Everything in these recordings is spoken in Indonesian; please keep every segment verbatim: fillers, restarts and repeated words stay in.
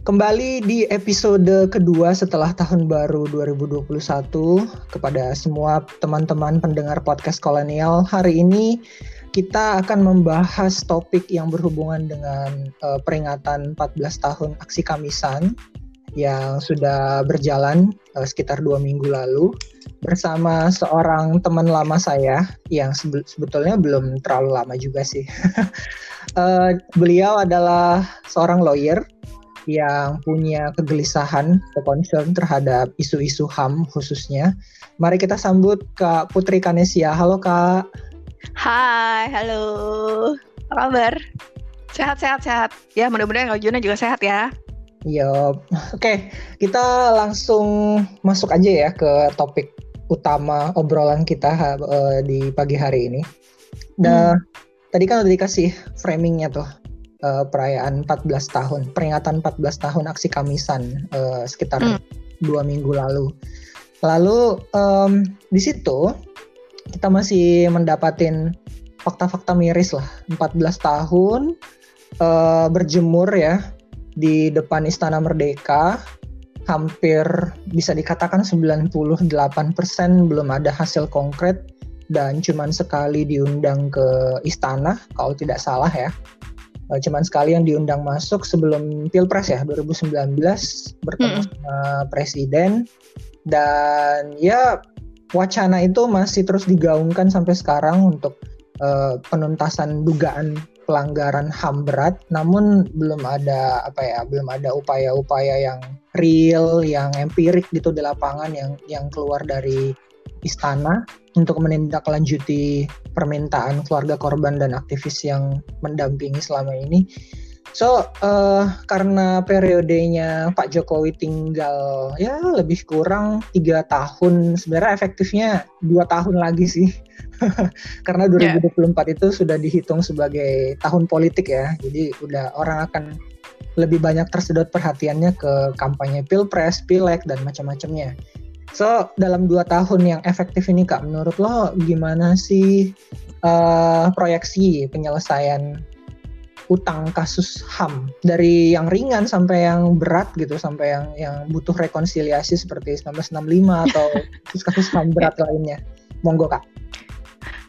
Kembali di episode kedua setelah tahun baru dua ribu dua puluh satu kepada semua teman-teman pendengar podcast kolonial. Hari ini kita akan membahas topik yang berhubungan dengan uh, peringatan empat belas tahun Aksi Kamisan yang sudah berjalan uh, sekitar dua minggu lalu bersama seorang teman lama saya yang sebe- sebetulnya belum terlalu lama juga sih. uh, beliau adalah seorang lawyer yang punya kegelisahan atau concern terhadap isu-isu H A M khususnya. Mari kita sambut Kak Putri Kanesia. Halo Kak. Hai, halo. Apa kabar? Sehat-sehat sehat. Ya, mudah-mudahan Kak Juna juga sehat ya. Yop. Oke, kita langsung masuk aja ya ke topik utama obrolan kita uh, di pagi hari ini. Nah, hmm. tadi kan udah dikasih framingnya tuh. Uh, perayaan empat belas tahun, peringatan empat belas tahun Aksi Kamisan uh, sekitar dua mm. minggu lalu. Lalu um, di situ kita masih mendapatin fakta-fakta miris lah. empat belas tahun uh, berjemur ya di depan Istana Merdeka, hampir bisa dikatakan sembilan puluh delapan persen belum ada hasil konkret dan cuman sekali diundang ke istana kalau tidak salah ya. Cuman sekali yang diundang masuk sebelum Pilpres ya, dua ribu sembilan belas bertemu hmm. sama Presiden. Dan ya wacana itu masih terus digaungkan sampai sekarang untuk uh, penuntasan dugaan pelanggaran H A M berat. Namun belum ada apa ya, belum ada upaya-upaya yang real, yang empirik gitu di lapangan yang yang keluar dari istana untuk menindaklanjuti permintaan keluarga korban dan aktivis yang mendampingi selama ini. So, uh, karena periodenya Pak Jokowi tinggal ya lebih kurang tiga tahun, sebenarnya efektifnya dua tahun lagi sih. Karena dua ribu dua puluh empat yeah. itu sudah dihitung sebagai tahun politik ya. Jadi udah orang akan lebih banyak tersedot perhatiannya ke kampanye Pilpres, Pileg, dan macam-macamnya. So, dalam dua tahun yang efektif ini Kak, menurut lo gimana sih uh, proyeksi penyelesaian utang kasus H A M? Dari yang ringan sampai yang berat gitu, sampai yang yang butuh rekonsiliasi seperti seribu sembilan ratus enam puluh lima atau kasus-kasus H A M berat lainnya. Monggo Kak.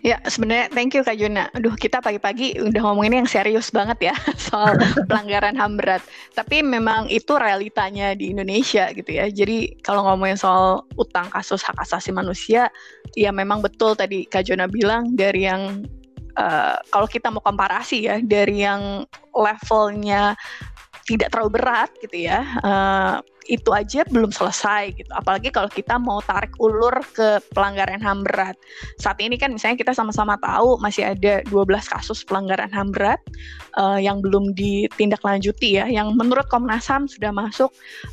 Ya, sebenarnya thank you Kak Juna. Aduh, kita pagi-pagi udah ngomongin yang serius banget ya soal pelanggaran H A M berat. Tapi memang itu realitanya di Indonesia gitu ya. Jadi kalau ngomongin soal utang kasus hak asasi manusia, ya memang betul tadi Kak Juna bilang dari yang uh, kalau kita mau komparasi ya, dari yang levelnya tidak terlalu berat gitu ya. Uh, itu aja belum selesai gitu. Apalagi kalau kita mau tarik ulur ke pelanggaran H A M berat. Saat ini kan misalnya kita sama-sama tahu masih ada dua belas kasus pelanggaran H A M berat uh, yang belum ditindaklanjuti ya, yang menurut Komnas H A M sudah masuk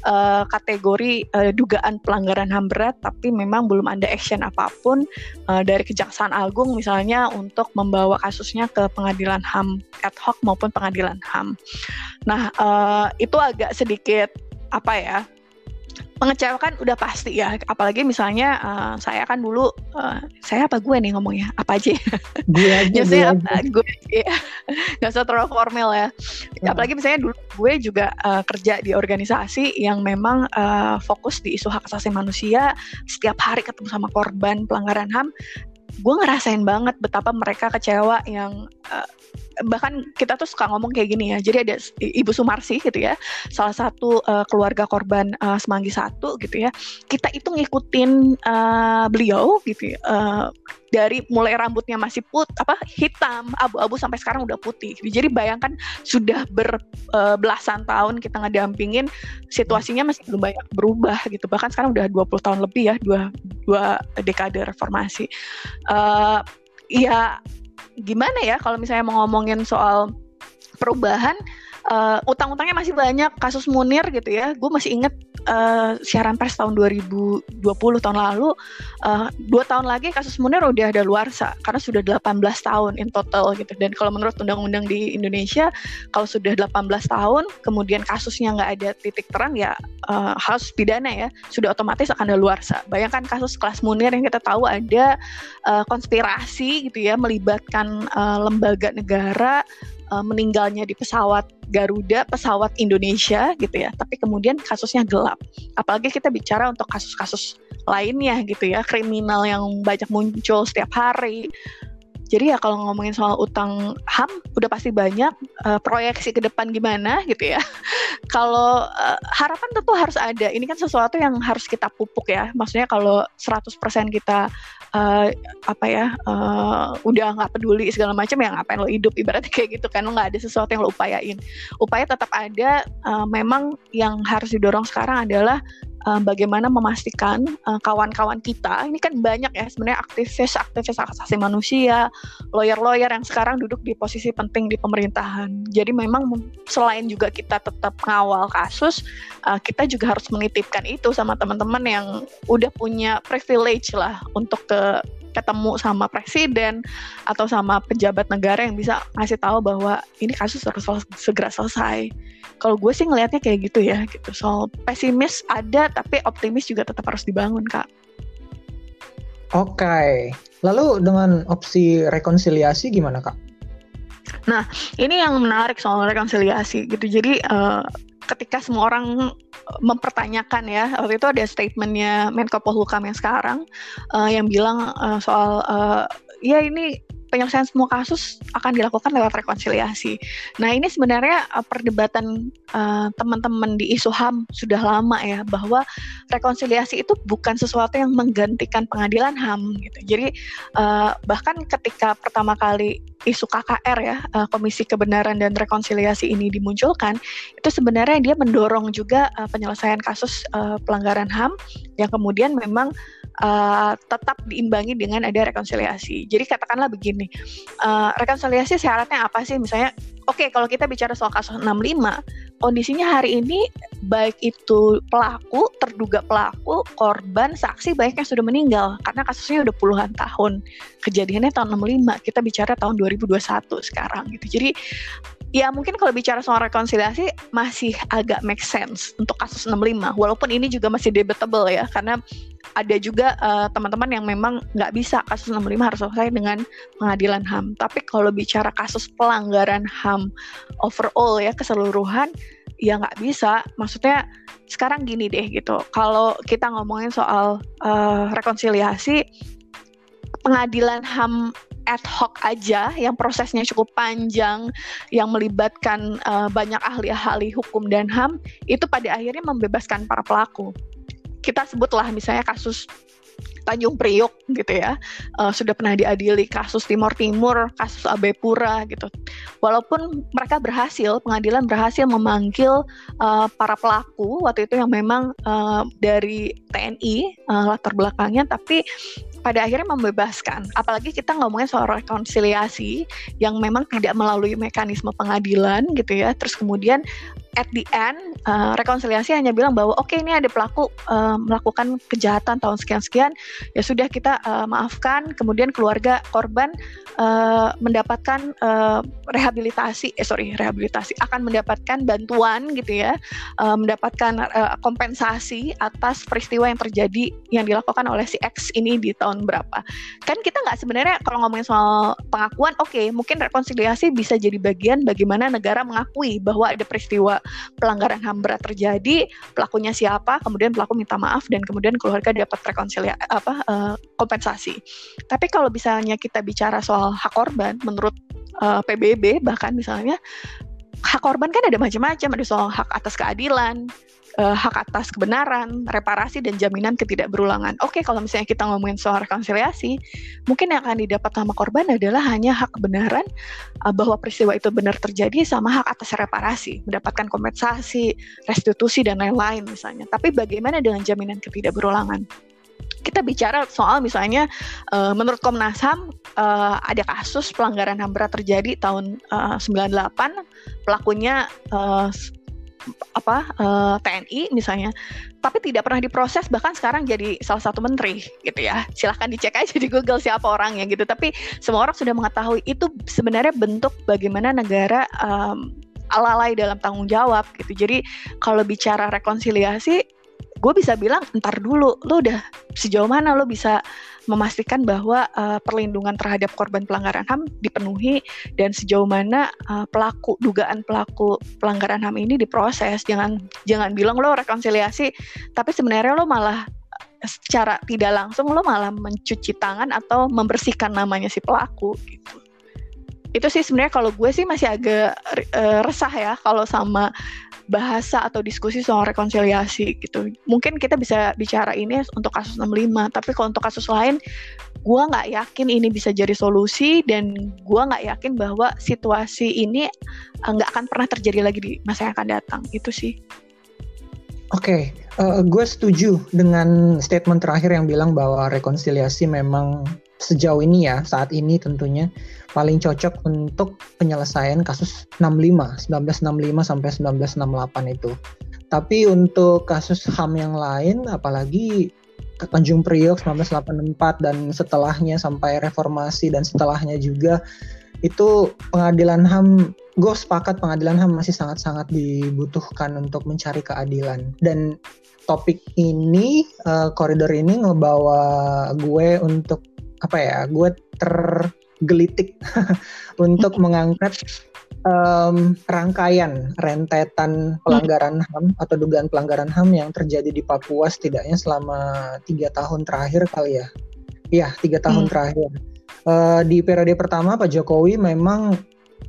uh, kategori uh, dugaan pelanggaran H A M berat, tapi memang belum ada action apapun uh, dari Kejaksaan Agung misalnya untuk membawa kasusnya ke pengadilan H A M ad hoc maupun pengadilan H A M. Nah, uh, itu agak sedikit apa ya, mengecewakan udah pasti ya, apalagi misalnya uh, saya kan dulu uh, saya apa gue nih ngomongnya apa aja gue aja gue apa, gue ya. Gak usah terlalu formal ya, hmm. apalagi misalnya dulu gue juga uh, kerja di organisasi yang memang uh, fokus di isu hak asasi manusia, setiap hari ketemu sama korban pelanggaran H A M. Gue ngerasain banget betapa mereka kecewa yang uh, bahkan kita tuh suka ngomong kayak gini ya. Jadi ada Ibu Sumarsi gitu ya, salah satu uh, keluarga korban uh, Semanggi Satu gitu ya. Kita itu ngikutin uh, beliau gitu ya, uh, dari mulai rambutnya masih put apa hitam abu-abu sampai sekarang udah putih. Jadi bayangkan sudah ber, e, belasan tahun kita ngedampingin, situasinya masih belum banyak berubah gitu. Bahkan sekarang udah dua puluh tahun lebih ya, dua dua dekade reformasi. E, ya gimana ya kalau misalnya mau ngomongin soal perubahan, Uh, utang-utangnya masih banyak, kasus Munir gitu ya. Gue masih inget uh, siaran pers tahun dua ribu dua puluh tahun lalu, uh, dua tahun lagi kasus Munir udah ada luarsa karena sudah delapan belas tahun in total gitu. Dan kalau menurut undang-undang di Indonesia, kalau sudah delapan belas tahun kemudian kasusnya gak ada titik terang ya, uh, harus pidana ya, sudah otomatis akan ada luarsa. Bayangkan kasus kelas Munir yang kita tahu ada uh, konspirasi gitu ya, melibatkan uh, lembaga negara, uh, meninggalnya di pesawat Garuda, pesawat Indonesia gitu ya, tapi kemudian kasusnya gelap. Apalagi kita bicara untuk kasus-kasus lainnya gitu ya, kriminal yang banyak muncul setiap hari. Jadi ya kalau ngomongin soal utang H A M, udah pasti banyak uh, proyeksi ke depan gimana gitu ya. Kalau uh, harapan tentu harus ada, ini kan sesuatu yang harus kita pupuk ya. Maksudnya kalau seratus persen kita uh, apa ya, uh, udah gak peduli segala macam, ya ngapain lo hidup, ibaratnya kayak gitu kan. Lo gak ada sesuatu yang lo upayain. Upaya tetap ada, uh, memang yang harus didorong sekarang adalah bagaimana memastikan uh, kawan-kawan kita, ini kan banyak ya sebenarnya aktivis-aktivis hak asasi manusia, lawyer-lawyer yang sekarang duduk di posisi penting di pemerintahan. Jadi memang selain juga kita tetap ngawal kasus, uh, kita juga harus menitipkan itu sama teman-teman yang udah punya privilege lah untuk ke ketemu sama presiden atau sama pejabat negara yang bisa ngasih tahu bahwa ini kasus harus sel- segera selesai. Kalau gue sih ngelihatnya kayak gitu ya, gitu. Soal pesimis ada, tapi optimis juga tetap harus dibangun, Kak. Oke, okay. Lalu dengan opsi rekonsiliasi gimana, Kak? Nah, ini yang menarik soal rekonsiliasi gitu. Jadi uh, ketika semua orang mempertanyakan ya, waktu itu ada statementnya Menko Polhukam yang sekarang uh, yang bilang uh, soal uh, ya ini penyelesaian semua kasus akan dilakukan lewat rekonsiliasi. Nah ini sebenarnya uh, perdebatan uh, teman-teman di isu H A M sudah lama ya, bahwa rekonsiliasi itu bukan sesuatu yang menggantikan pengadilan H A M gitu. Jadi uh, bahkan ketika pertama kali isu K K R ya, uh, Komisi Kebenaran dan Rekonsiliasi ini dimunculkan, itu sebenarnya dia mendorong juga uh, penyelesaian kasus uh, pelanggaran H A M yang kemudian memang Uh, tetap diimbangi dengan ada rekonsiliasi. Jadi katakanlah begini, uh, rekonsiliasi syaratnya apa sih? Misalnya, oke okay, kalau kita bicara soal kasus enam puluh lima, kondisinya hari ini baik itu pelaku, terduga pelaku, korban, saksi baiknya sudah meninggal karena kasusnya udah puluhan tahun. Kejadiannya tahun enam puluh lima, kita bicara tahun dua ribu dua puluh satu sekarang gitu. Jadi ya mungkin kalau bicara soal rekonsiliasi masih agak make sense untuk kasus enam puluh lima, walaupun ini juga masih debatable ya, karena ada juga uh, teman-teman yang memang nggak bisa kasus enam puluh lima harus selesai dengan pengadilan H A M. Tapi kalau bicara kasus pelanggaran H A M overall ya, keseluruhan, ya nggak bisa. Maksudnya sekarang gini deh gitu, kalau kita ngomongin soal uh, rekonsiliasi, pengadilan H A M ad hoc aja yang prosesnya cukup panjang, yang melibatkan uh, banyak ahli-ahli hukum dan H A M, itu pada akhirnya membebaskan para pelaku. Kita sebutlah misalnya kasus Tanjung Priok gitu ya, uh, sudah pernah diadili, kasus Timor Timur, kasus Abepura gitu. Walaupun mereka berhasil, pengadilan berhasil memanggil uh, para pelaku waktu itu yang memang uh, dari T N I uh, latar belakangnya, tapi pada akhirnya membebaskan. Apalagi kita ngomongin soal rekonsiliasi yang memang tidak melalui mekanisme pengadilan gitu ya. Terus kemudian at the end uh, rekonsiliasi hanya bilang bahwa oke okay, ini ada pelaku uh, melakukan kejahatan tahun sekian-sekian, ya sudah kita uh, maafkan. Kemudian keluarga korban uh, mendapatkan uh, rehabilitasi, eh sorry rehabilitasi akan mendapatkan bantuan gitu ya, uh, mendapatkan uh, kompensasi atas peristiwa yang terjadi yang dilakukan oleh si X ini di tahun berapa. Kan kita nggak, sebenarnya kalau ngomongin soal pengakuan, oke okay, mungkin rekonsiliasi bisa jadi bagian bagaimana negara mengakui bahwa ada peristiwa pelanggaran H A M berat terjadi, pelakunya siapa, kemudian pelaku minta maaf, dan kemudian keluarga dapat rekonsiliasi apa uh, kompensasi. Tapi kalau misalnya kita bicara soal hak korban, menurut uh, P B B bahkan misalnya, hak korban kan ada macam-macam, ada soal hak atas keadilan, Uh, hak atas kebenaran, reparasi, dan jaminan ketidakberulangan. Oke, okay, kalau misalnya kita ngomongin soal rekonsiliasi, mungkin yang akan didapat sama korban adalah hanya hak kebenaran, uh, bahwa peristiwa itu benar terjadi, sama hak atas reparasi, mendapatkan kompensasi, restitusi, dan lain-lain misalnya. Tapi bagaimana dengan jaminan ketidakberulangan? Kita bicara soal misalnya, uh, menurut Komnas H A M, uh, ada kasus pelanggaran H A M berat terjadi tahun uh, sembilan puluh delapan, pelakunya uh, apa uh, T N I misalnya, tapi tidak pernah diproses, bahkan sekarang jadi salah satu menteri gitu ya. Silahkan dicek aja di Google siapa orangnya gitu, tapi semua orang sudah mengetahui itu. Sebenarnya bentuk bagaimana negara um, alalai dalam tanggung jawab gitu. Jadi kalau bicara rekonsiliasi, gue bisa bilang, ntar dulu, lo udah sejauh mana lo bisa memastikan bahwa uh, perlindungan terhadap korban pelanggaran H A M dipenuhi dan sejauh mana uh, pelaku dugaan pelaku pelanggaran H A M ini diproses. Jangan jangan bilang lo rekonsiliasi, tapi sebenarnya lo malah secara tidak langsung lo malah mencuci tangan atau membersihkan namanya si pelaku gitu. Itu sih sebenarnya kalau gue sih masih agak uh, resah ya kalau sama bahasa atau diskusi soal rekonsiliasi gitu. Mungkin kita bisa bicara ini untuk kasus enam puluh lima, tapi kalau untuk kasus lain gue gak yakin ini bisa jadi solusi dan gue gak yakin bahwa situasi ini gak akan pernah terjadi lagi di masa yang akan datang. Itu sih. Oke, okay, uh, gue setuju dengan statement terakhir yang bilang bahwa rekonsiliasi memang sejauh ini ya, saat ini tentunya paling cocok untuk penyelesaian kasus enam puluh lima, seribu sembilan ratus enam puluh lima sampai seribu sembilan ratus enam puluh delapan itu. Tapi untuk kasus H A M yang lain, apalagi Tanjung Priok seribu sembilan ratus delapan puluh empat dan setelahnya sampai reformasi dan setelahnya juga, itu pengadilan H A M, gue sepakat pengadilan H A M masih sangat-sangat dibutuhkan untuk mencari keadilan. Dan topik ini, uh, koridor ini ngebawa gue untuk, apa ya, gue tergelitik untuk mengangkat um, rangkaian rentetan pelanggaran H A M atau dugaan pelanggaran H A M yang terjadi di Papua setidaknya selama tiga tahun terakhir kali ya. Iya, tiga tahun hmm. terakhir. Uh, di periode pertama Pak Jokowi memang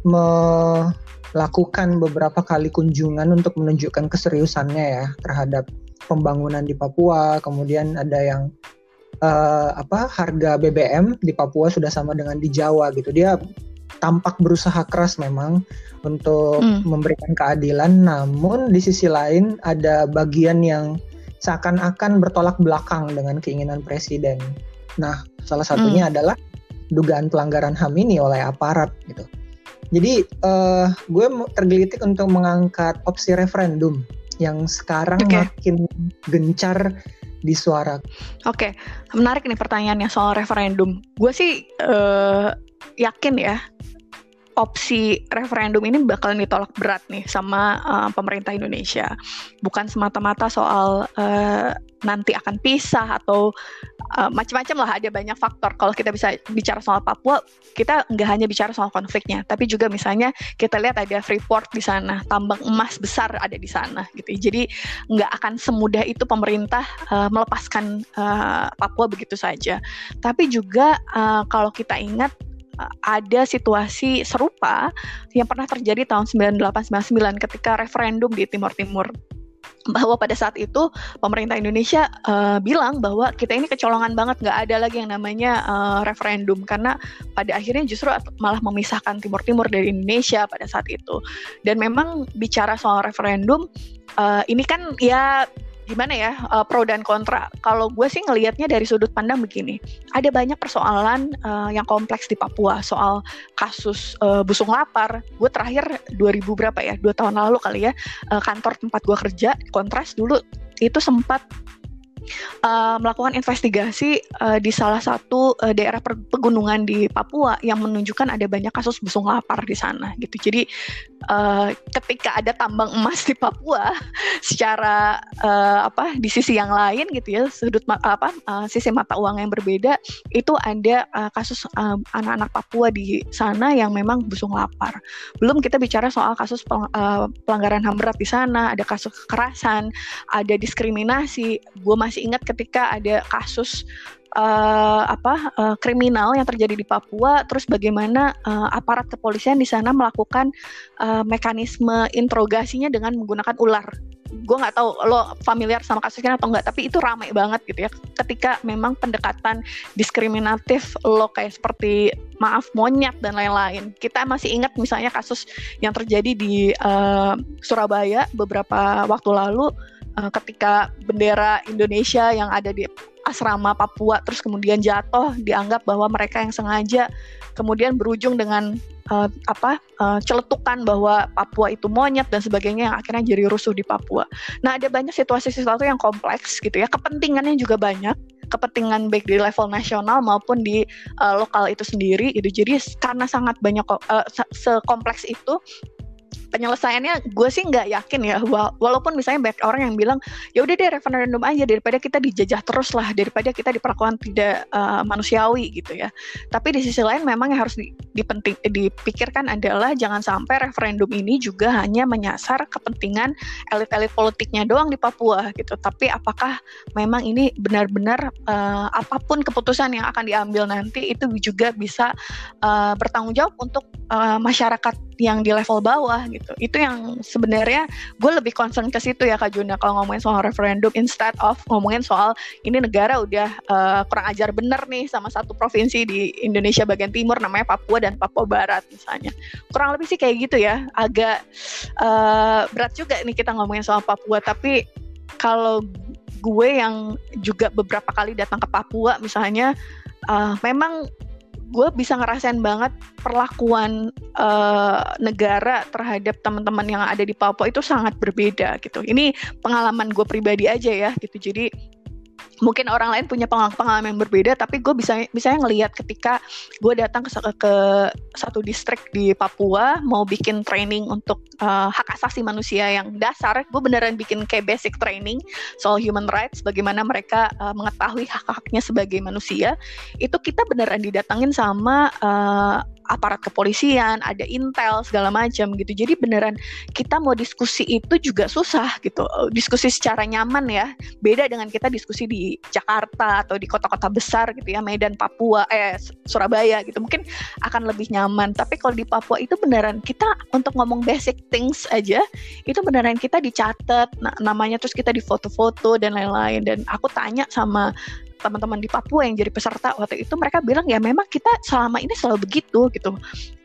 melakukan beberapa kali kunjungan untuk menunjukkan keseriusannya ya terhadap pembangunan di Papua. Kemudian ada yang uh, apa harga B B M di Papua sudah sama dengan di Jawa gitu. Dia tampak berusaha keras memang untuk hmm. memberikan keadilan. Namun di sisi lain ada bagian yang seakan-akan bertolak belakang dengan keinginan presiden. Nah, salah satunya hmm. adalah dugaan pelanggaran H A M ini oleh aparat gitu. Jadi uh, gue tergelitik untuk mengangkat opsi referendum yang sekarang okay. makin gencar disuarakan. Oke, okay. menarik nih pertanyaannya soal referendum. Gue sih uh, yakin ya opsi referendum ini bakal ditolak berat nih sama uh, pemerintah Indonesia. Bukan semata-mata soal uh, nanti akan pisah atau Uh, macam-macam lah, ada banyak faktor. Kalau kita bisa bicara soal Papua, kita nggak hanya bicara soal konfliknya, tapi juga misalnya kita lihat ada Freeport di sana, tambang emas besar ada di sana gitu. Jadi nggak akan semudah itu pemerintah uh, melepaskan uh, Papua begitu saja. Tapi juga uh, kalau kita ingat ada situasi serupa yang pernah terjadi tahun sembilan delapan sembilan sembilan ketika referendum di Timor Timur, bahwa pada saat itu pemerintah Indonesia uh, bilang bahwa kita ini kecolongan banget, nggak ada lagi yang namanya uh, referendum, karena pada akhirnya justru malah memisahkan Timor Timur dari Indonesia pada saat itu. Dan memang bicara soal referendum uh, ini kan ya gimana ya, uh, pro dan kontra. Kalau gue sih ngelihatnya dari sudut pandang begini, ada banyak persoalan uh, yang kompleks di Papua, soal kasus uh, busung lapar. Gue terakhir dua ribu berapa ya, dua tahun lalu kali ya, uh, kantor tempat gue kerja, Kontras dulu, itu sempat Uh, melakukan investigasi uh, di salah satu uh, daerah pegunungan di Papua yang menunjukkan ada banyak kasus busung lapar di sana gitu. Jadi uh, ketika ada tambang emas di Papua, secara uh, apa di sisi yang lain gitu ya, sudut ma- apa uh, sisi mata uang yang berbeda, itu ada uh, kasus uh, anak-anak Papua di sana yang memang busung lapar. Belum kita bicara soal kasus pel- uh, pelanggaran H A M berat di sana, ada kasus kekerasan, ada diskriminasi. Gue masih ingat ketika ada kasus uh, apa uh, kriminal yang terjadi di Papua, terus bagaimana uh, aparat kepolisian di sana melakukan uh, mekanisme interogasinya dengan menggunakan ular. Gue nggak tahu lo familiar sama kasusnya atau nggak, tapi itu ramai banget gitu ya. Ketika memang pendekatan diskriminatif lo kayak seperti maaf monyet dan lain-lain. Kita masih ingat misalnya kasus yang terjadi di uh, Surabaya beberapa waktu lalu, ketika bendera Indonesia yang ada di asrama Papua terus kemudian jatuh, dianggap bahwa mereka yang sengaja, kemudian berujung dengan uh, apa uh, celetukan bahwa Papua itu monyet dan sebagainya, yang akhirnya jadi rusuh di Papua. Nah, ada banyak situasi-situasi yang kompleks gitu ya, kepentingannya juga banyak, kepentingan baik di level nasional maupun di uh, lokal itu sendiri gitu. Jadi karena sangat banyak uh, sekompleks itu, penyelesaiannya gue sih nggak yakin ya, walaupun misalnya banyak orang yang bilang ya udah deh referendum aja daripada kita dijajah terus lah, daripada kita diperlakukan tidak uh, manusiawi gitu ya. Tapi di sisi lain memang yang harus dipenting, dipikirkan adalah jangan sampai referendum ini juga hanya menyasar kepentingan elit-elit politiknya doang di Papua gitu. Tapi apakah memang ini benar-benar uh, apapun keputusan yang akan diambil nanti itu juga bisa uh, bertanggung jawab untuk uh, masyarakat yang di level bawah gitu. Itu yang sebenarnya gue lebih concern ke situ ya Kak Juna kalau ngomongin soal referendum, instead of ngomongin soal ini negara udah uh, kurang ajar bener nih sama satu provinsi di Indonesia bagian timur namanya Papua dan Papua Barat misalnya. Kurang lebih sih kayak gitu ya. Agak uh, berat juga nih kita ngomongin soal Papua, tapi kalau gue yang juga beberapa kali datang ke Papua misalnya, uh, memang gue bisa ngerasain banget perlakuan uh, negara terhadap teman-teman yang ada di Papua itu sangat berbeda gitu. Ini pengalaman gue pribadi aja ya gitu. Jadi mungkin orang lain punya pengalaman yang berbeda, tapi gue bisa misalnya ngelihat ketika gue datang ke, ke satu distrik di Papua mau bikin training untuk uh, hak asasi manusia yang dasar, gue beneran bikin kayak basic training soal human rights, bagaimana mereka uh, mengetahui hak-haknya sebagai manusia. Itu kita beneran didatangin sama uh, aparat kepolisian, ada intel segala macam gitu. Jadi beneran kita mau diskusi itu juga susah gitu. Diskusi secara nyaman ya. Beda dengan kita diskusi di Jakarta atau di kota-kota besar gitu ya, Medan, Papua, eh Surabaya gitu. Mungkin akan lebih nyaman. Tapi kalau di Papua itu beneran kita untuk ngomong basic things aja itu beneran kita dicatat namanya, terus kita difoto-foto dan lain-lain. Dan aku tanya sama teman-teman di Papua yang jadi peserta waktu itu, mereka bilang ya memang kita selama ini selalu begitu gitu.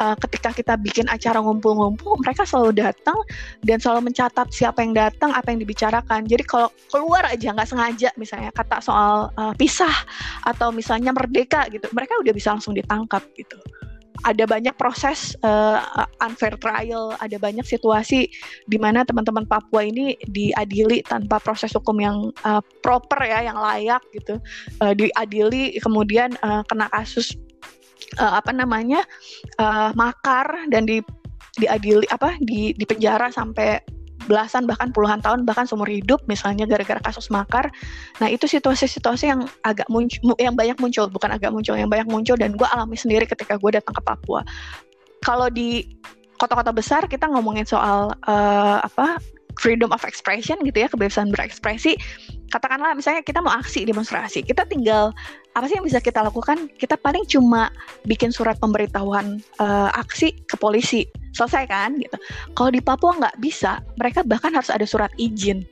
Uh, ketika kita bikin acara ngumpul-ngumpul, mereka selalu datang dan selalu mencatat siapa yang datang, apa yang dibicarakan. Jadi kalau keluar aja nggak sengaja misalnya kata soal uh, pisah atau misalnya merdeka gitu, mereka udah bisa langsung ditangkap gitu. Ada banyak proses uh, unfair trial, ada banyak situasi di mana teman-teman Papua ini diadili tanpa proses hukum yang uh, proper ya, yang layak gitu. Uh, diadili kemudian uh, kena kasus uh, apa namanya uh, makar dan di diadili apa di dipenjara sampai belasan bahkan puluhan tahun bahkan seumur hidup misalnya gara-gara kasus makar. Nah itu situasi-situasi yang agak muncul, yang banyak muncul, bukan agak muncul, yang banyak muncul, dan gue alami sendiri ketika gue datang ke Papua. Kalau di kota-kota besar kita ngomongin soal uh, apa freedom of expression gitu ya, kebebasan berekspresi. Katakanlah misalnya kita mau aksi demonstrasi, kita tinggal apa sih yang bisa kita lakukan? Kita paling cuma bikin surat pemberitahuan uh, aksi ke polisi, selesai kan gitu. Kalau di Papua nggak bisa, mereka bahkan harus ada surat izin.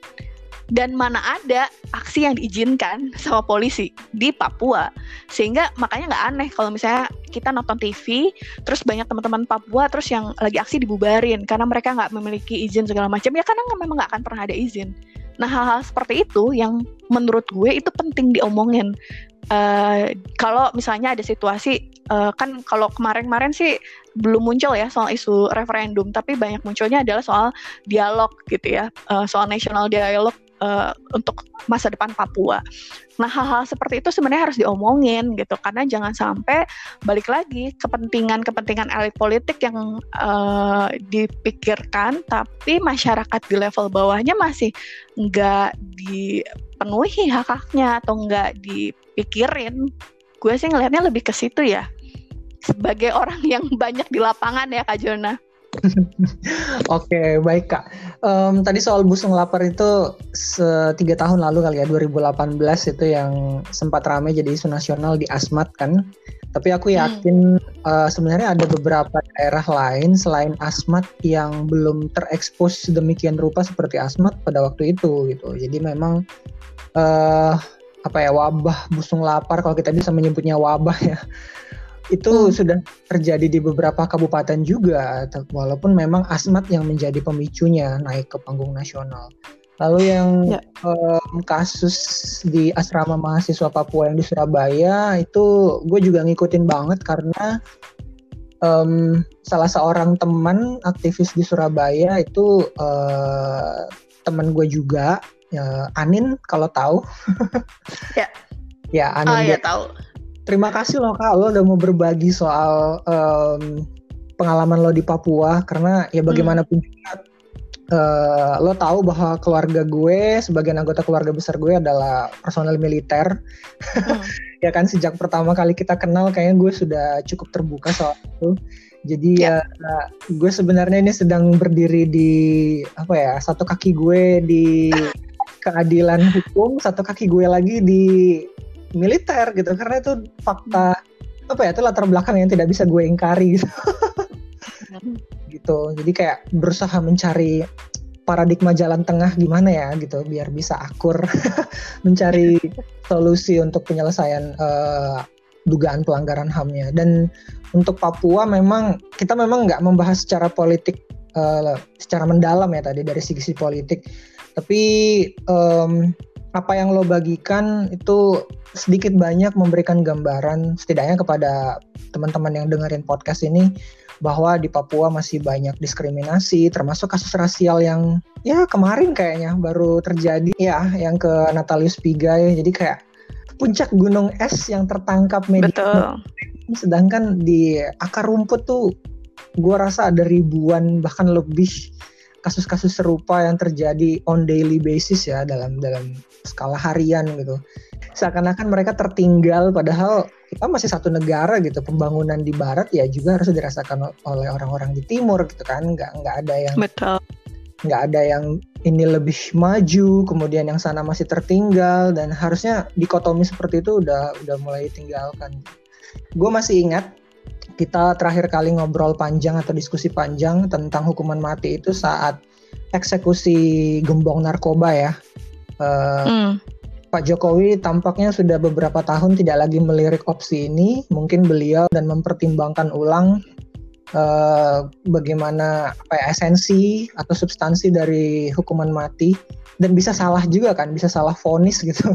Dan mana ada aksi yang diizinkan sama polisi di Papua. Sehingga makanya nggak aneh kalau misalnya kita nonton T V, terus banyak teman-teman Papua terus yang lagi aksi dibubarin karena mereka nggak memiliki izin segala macam. Ya karena memang nggak akan pernah ada izin. Nah hal-hal seperti itu yang menurut gue itu penting diomongin. Uh, kalau misalnya ada situasi uh, kan kalau kemarin-kemarin sih belum muncul ya soal isu referendum, tapi banyak munculnya adalah soal dialog gitu ya, uh, soal national dialogue uh, untuk masa depan Papua. Nah hal-hal seperti itu sebenarnya harus diomongin gitu, karena jangan sampai balik lagi kepentingan-kepentingan elit politik yang uh, dipikirkan, tapi masyarakat di level bawahnya masih nggak dipenuhi hak-haknya atau nggak di pikirin. Gue sih ngelihatnya lebih ke situ ya, sebagai orang yang banyak di lapangan ya Kak Jona. Oke, baik Kak. Um, tadi soal busung lapar itu tiga tahun lalu kali ya, dua ribu delapan belas itu yang sempat ramai jadi isu nasional di Asmat kan. Tapi aku yakin hmm. uh, sebenarnya ada beberapa daerah lain selain Asmat yang belum terekspos demikian rupa seperti Asmat pada waktu itu gitu. Jadi memang uh, apa ya, wabah busung lapar, kalau kita bisa menyebutnya wabah ya, itu hmm. sudah terjadi di beberapa kabupaten juga, walaupun memang Asmat yang menjadi pemicunya naik ke panggung nasional. Lalu yang ya. um, kasus di asrama mahasiswa Papua yang di Surabaya itu gue juga ngikutin banget karena um, salah seorang teman aktivis di Surabaya itu uh, teman gue juga, ya, Anin kalau tahu. Ya. Ya, Anin. Oh, ya tahu. Terima kasih loh Kak, lo udah mau berbagi soal um, pengalaman lo di Papua, karena ya bagaimanapun hmm. juga uh, lo tahu bahwa keluarga gue sebagian anggota keluarga besar gue adalah personel militer. Hmm. Ya kan, sejak pertama kali kita kenal kayaknya gue sudah cukup terbuka soal itu. Jadi ya, uh, gue sebenarnya ini sedang berdiri di apa ya, satu kaki gue di keadilan hukum, satu kaki gue lagi di militer gitu, karena itu fakta apa ya, itu latar belakang yang tidak bisa gue ingkari gitu. Gitu. Jadi kayak berusaha mencari paradigma jalan tengah gimana ya gitu biar bisa akur mencari solusi untuk penyelesaian uh, dugaan pelanggaran H A M-nya. Dan untuk Papua memang kita memang nggak membahas secara politik uh, secara mendalam ya tadi dari sisi politik, tapi um, apa yang lo bagikan itu sedikit banyak memberikan gambaran setidaknya kepada teman-teman yang dengerin podcast ini bahwa di Papua masih banyak diskriminasi, termasuk kasus rasial yang ya kemarin kayaknya baru terjadi ya, yang ke Natalius Pigai. Jadi kayak puncak gunung es yang tertangkap media. Betul. Sedangkan di akar rumput tuh gue rasa ada ribuan bahkan lebih kasus-kasus serupa yang terjadi on daily basis ya, dalam dalam skala harian gitu. Seakan-akan mereka tertinggal, padahal kita masih satu negara gitu. Pembangunan di barat ya juga harus dirasakan oleh orang-orang di timur gitu kan. Nggak nggak ada yang betul, nggak ada yang ini lebih maju, kemudian yang sana masih tertinggal, dan harusnya dikotomi seperti itu udah udah mulai tinggalkan. Gue masih ingat kita terakhir kali ngobrol panjang atau diskusi panjang tentang hukuman mati itu saat eksekusi gembong narkoba ya. Uh, mm. Pak Jokowi tampaknya sudah beberapa tahun tidak lagi melirik opsi ini. Mungkin beliau dan mempertimbangkan ulang uh, bagaimana apa ya, esensi atau substansi dari hukuman mati. Dan bisa salah juga kan, bisa salah vonis gitu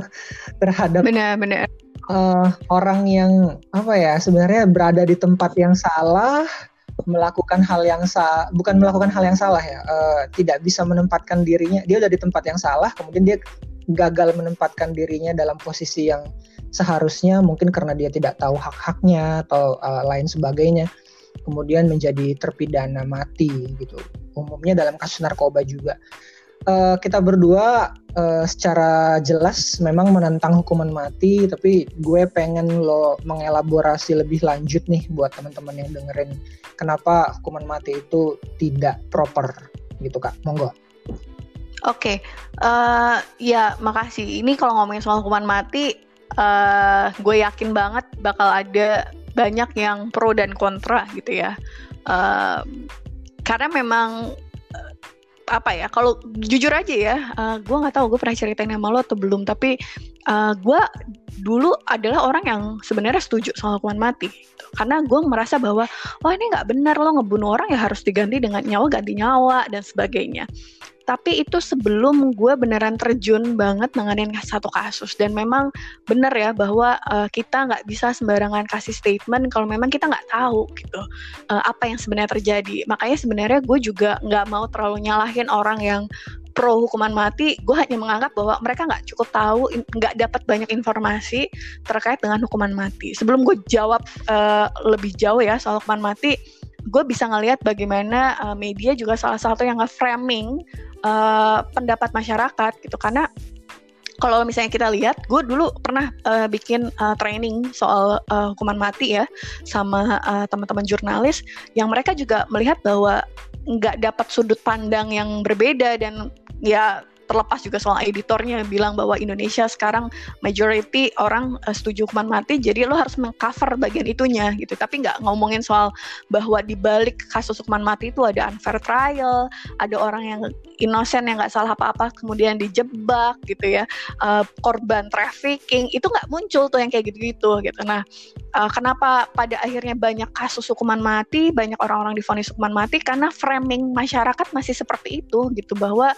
terhadap... Benar-benar. Uh, orang yang apa ya sebenarnya berada di tempat yang salah, melakukan hal yang sa bukan melakukan hal yang salah ya, uh, tidak bisa menempatkan dirinya, dia udah di tempat yang salah, kemudian dia gagal menempatkan dirinya dalam posisi yang seharusnya, mungkin karena dia tidak tahu hak-haknya atau uh, lain sebagainya, kemudian menjadi terpidana mati gitu. Umumnya dalam kasus narkoba juga. Uh, kita berdua uh, secara jelas memang menentang hukuman mati, tapi gue pengen lo mengelaborasi lebih lanjut nih buat teman-teman yang dengerin kenapa hukuman mati itu tidak proper gitu Kak, monggo. Oke, okay. uh, ya makasih. Ini kalau ngomongin soal hukuman mati, uh, gue yakin banget bakal ada banyak yang pro dan kontra gitu ya, uh, karena memang apa ya, kalau jujur aja ya, uh, gue nggak tahu gue pernah ceritain sama lo atau belum, tapi uh, gue dulu adalah orang yang sebenarnya setuju soal hukuman mati gitu. Karena gue merasa bahwa wah ini nggak benar, lo ngebunuh orang ya harus diganti dengan nyawa ganti nyawa dan sebagainya. Tapi itu sebelum gue beneran terjun banget nanganin satu kasus. Dan memang bener ya bahwa uh, kita nggak bisa sembarangan kasih statement kalau memang kita nggak tahu gitu uh, apa yang sebenarnya terjadi. Makanya sebenarnya gue juga nggak mau terlalu nyalahin orang yang pro hukuman mati. Gue hanya menganggap bahwa mereka nggak cukup tahu, nggak dapat banyak informasi terkait dengan hukuman mati. Sebelum gue jawab uh, lebih jauh ya soal hukuman mati, gue bisa ngelihat bagaimana uh, media juga salah satu yang nge-framing Uh, pendapat masyarakat gitu. Karena kalau misalnya kita lihat, gue dulu pernah uh, bikin uh, training soal uh, hukuman mati ya sama uh, teman-teman jurnalis, yang mereka juga melihat bahwa nggak dapat sudut pandang yang berbeda. Dan ya terlepas juga soal editornya yang bilang bahwa Indonesia sekarang majority orang uh, setuju hukuman mati, jadi lo harus meng-cover bagian itunya gitu. Tapi nggak ngomongin soal bahwa di balik kasus hukuman mati itu ada unfair trial, ada orang yang innocent yang nggak salah apa-apa kemudian dijebak gitu ya, uh, korban trafficking itu nggak muncul tuh yang kayak gitu-gitu gitu. Nah uh, kenapa pada akhirnya banyak kasus hukuman mati, banyak orang-orang divonis hukuman mati, karena framing masyarakat masih seperti itu gitu, bahwa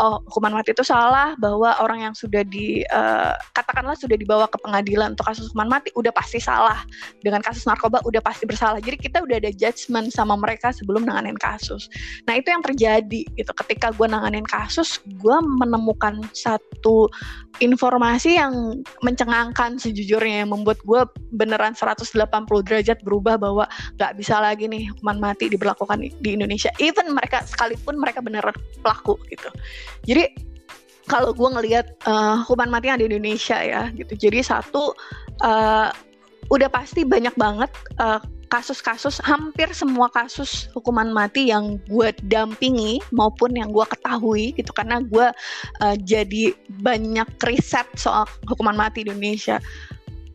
oh, hukuman Asmat itu salah bahwa orang yang sudah di uh, katakanlah sudah dibawa ke pengadilan untuk kasus hukuman mati udah pasti salah, dengan kasus narkoba udah pasti bersalah. Jadi kita udah ada judgement sama mereka sebelum nanganin kasus. Nah itu yang terjadi gitu. Ketika gue nanganin kasus, gue menemukan satu informasi yang mencengangkan sejujurnya, yang membuat gue beneran seratus delapan puluh derajat berubah bahwa gak bisa lagi nih hukuman mati diberlakukan di Indonesia, even mereka sekalipun mereka beneran pelaku gitu. Jadi kalau gue ngelihat uh, hukuman mati yang ada di Indonesia ya gitu, jadi satu uh, udah pasti banyak banget uh, kasus-kasus, hampir semua kasus hukuman mati yang gue dampingi maupun yang gue ketahui gitu, karena gue uh, jadi banyak riset soal hukuman mati di Indonesia.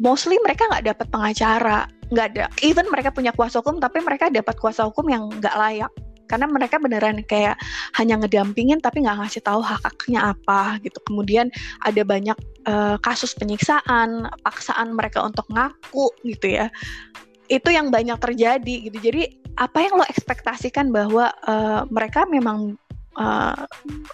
Mostly mereka nggak dapat pengacara, nggak ada, even mereka punya kuasa hukum tapi mereka dapat kuasa hukum yang nggak layak, karena mereka beneran kayak hanya ngedampingin tapi nggak ngasih tahu hak haknya apa gitu. Kemudian ada banyak uh, kasus penyiksaan, paksaan mereka untuk ngaku gitu ya. Itu yang banyak terjadi gitu. Jadi apa yang lo ekspektasikan bahwa uh, mereka memang uh,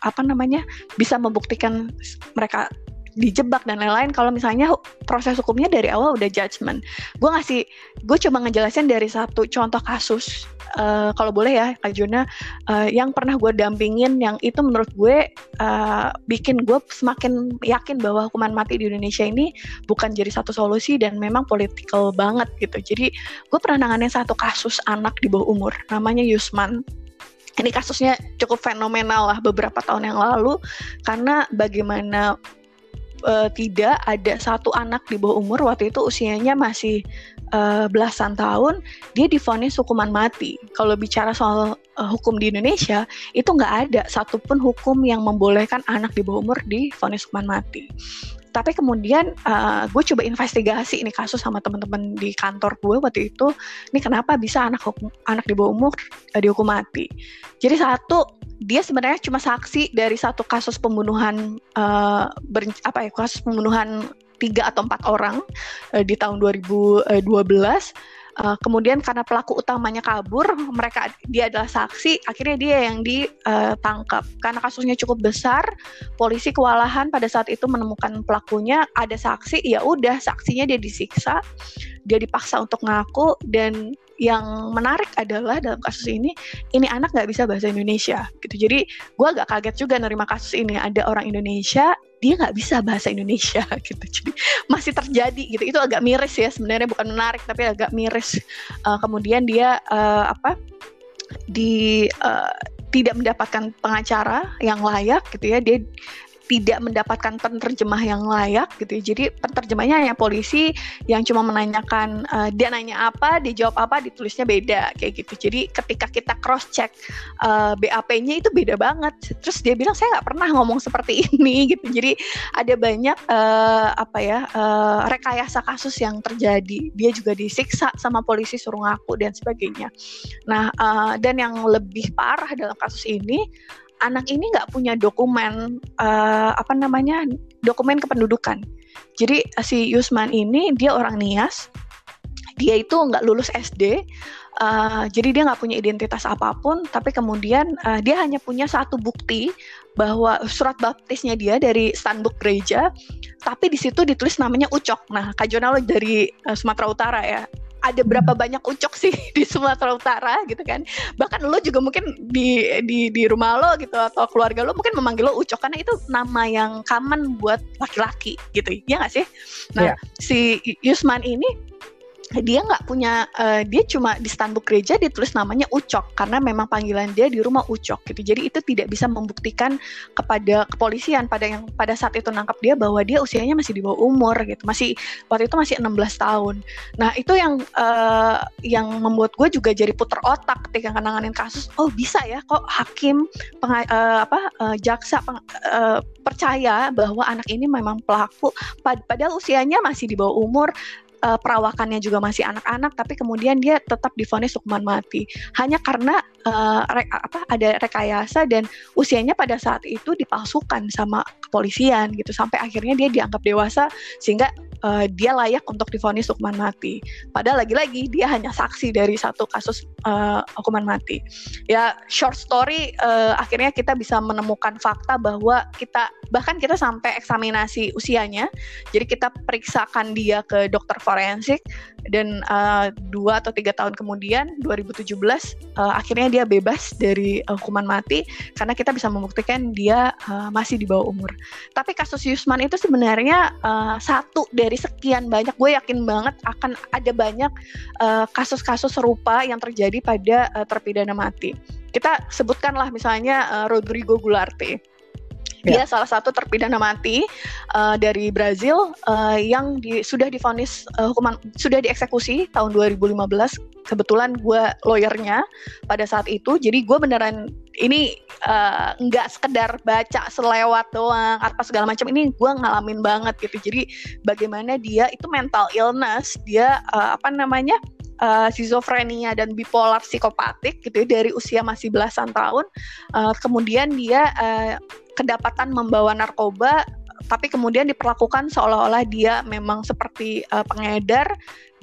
apa namanya bisa membuktikan mereka dijebak dan lain-lain kalau misalnya proses hukumnya dari awal udah judgement. Gue ngasih, gue coba ngejelasin dari satu contoh kasus uh, kalau boleh ya Kak Juna, uh, yang pernah gue dampingin, yang itu menurut gue uh, bikin gue semakin yakin bahwa hukuman mati di Indonesia ini bukan jadi satu solusi dan memang political banget gitu. Jadi gue pernah nanganin satu kasus anak di bawah umur, namanya Yusman. Ini kasusnya cukup fenomenal lah beberapa tahun yang lalu, karena bagaimana Uh, tidak ada satu anak di bawah umur waktu itu, usianya masih uh, belasan tahun, dia divonis hukuman mati. Kalau bicara soal uh, hukum di Indonesia, itu nggak ada satupun hukum yang membolehkan anak di bawah umur divonis hukuman mati. Tapi kemudian uh, gue coba investigasi ini kasus sama teman-teman di kantor gue waktu itu, ini kenapa bisa anak hukum, anak di bawah umur uh, dihukum mati. Jadi satu, dia sebenarnya cuma saksi dari satu kasus pembunuhan uh, ber, apa ya kasus pembunuhan tiga atau empat orang uh, di tahun dua ribu dua belas. Uh, kemudian karena pelaku utamanya kabur, mereka dia adalah saksi, akhirnya dia yang ditangkap. Uh, karena kasusnya cukup besar, polisi kewalahan pada saat itu menemukan pelakunya, ada saksi, ya udah saksinya dia disiksa, dia dipaksa untuk ngaku. Dan yang menarik adalah dalam kasus ini, ini anak nggak bisa bahasa Indonesia gitu. Jadi gue agak kaget juga nerima kasus ini, ada orang Indonesia dia nggak bisa bahasa Indonesia gitu. Jadi masih terjadi gitu. Itu agak miris ya sebenarnya, bukan menarik tapi agak miris. Uh, kemudian dia uh, apa di uh, tidak mendapatkan pengacara yang layak gitu ya. Dia tidak mendapatkan penerjemah yang layak gitu. Jadi penerjemahnya hanya polisi yang cuma menanyakan, uh, dia nanya apa, dia jawab apa, ditulisnya beda kayak gitu. Jadi ketika kita cross check uh, B A P-nya itu beda banget. Terus dia bilang saya nggak pernah ngomong seperti ini gitu. Jadi ada banyak uh, apa ya uh, rekayasa kasus yang terjadi. Dia juga disiksa sama polisi suruh ngaku dan sebagainya. Nah uh, dan yang lebih parah dalam kasus ini, anak ini nggak punya dokumen uh, apa namanya dokumen kependudukan. Jadi si Yusman ini dia orang Nias, dia itu nggak lulus S D, uh, jadi dia nggak punya identitas apapun. Tapi kemudian uh, dia hanya punya satu bukti bahwa surat baptisnya dia dari Stanbuk gereja, tapi di situ ditulis namanya Ucok. Nah, Kak Jona lo dari uh, Sumatera Utara ya. Ada berapa banyak ucok sih di Sumatera Utara gitu kan? Bahkan lo juga mungkin di di di rumah lo gitu atau keluarga lo mungkin memanggil lo ucok karena itu nama yang common buat laki-laki gitu, ya nggak sih? Nah yeah. Si Yusman ini dia nggak punya, uh, dia cuma di Stanbuk gereja ditulis namanya Ucok karena memang panggilan dia di rumah Ucok gitu. Jadi itu tidak bisa membuktikan kepada kepolisian pada yang pada saat itu nangkap dia bahwa dia usianya masih di bawah umur gitu, masih waktu itu masih enam belas tahun. Nah itu yang uh, yang membuat gue juga jadi puter otak ketika nanganin kasus. Oh bisa ya kok hakim peng, uh, apa uh, jaksa peng, uh, percaya bahwa anak ini memang pelaku pad- padahal usianya masih di bawah umur. Uh, perawakannya juga masih anak-anak, tapi kemudian dia tetap divonis hukuman mati hanya karena uh, re, apa ada rekayasa dan usianya pada saat itu dipalsukan sama kepolisian gitu, sampai akhirnya dia dianggap dewasa sehingga uh, dia layak untuk divonis hukuman mati. Padahal lagi-lagi dia hanya saksi dari satu kasus uh, hukuman mati. Ya short story, uh, akhirnya kita bisa menemukan fakta bahwa kita bahkan kita sampai eksaminasi usianya. Jadi kita periksakan dia ke dokter forensik dan uh, dua atau tiga tahun kemudian dua ribu tujuh belas uh, akhirnya dia bebas dari uh, hukuman mati karena kita bisa membuktikan dia uh, masih di bawah umur. Tapi kasus Yusman itu sebenarnya uh, satu dari sekian banyak. Gue yakin banget akan ada banyak uh, kasus-kasus serupa yang terjadi pada uh, terpidana mati. Kita sebutkanlah misalnya uh, Rodrigo Gularte. Dia yeah. salah satu terpidana mati uh, dari Brazil uh, yang di, sudah divonis uh, hukuman, sudah dieksekusi tahun dua ribu lima belas. Kebetulan gue lawyernya pada saat itu, jadi gue beneran ini nggak uh, sekedar baca selewat doang apa segala macam, ini gue ngalamin banget gitu. Jadi bagaimana dia itu mental illness, dia uh, apa namanya? Uh, schizophrenia dan bipolar psikopatik gitu dari usia masih belasan tahun, uh, kemudian dia uh, kedapatan membawa narkoba tapi kemudian diperlakukan seolah-olah dia memang seperti uh, pengedar,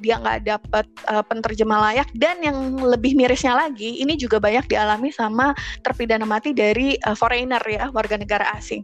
dia nggak dapat uh, penerjemah layak. Dan yang lebih mirisnya lagi, ini juga banyak dialami sama terpidana mati dari uh, foreigner ya, warga negara asing.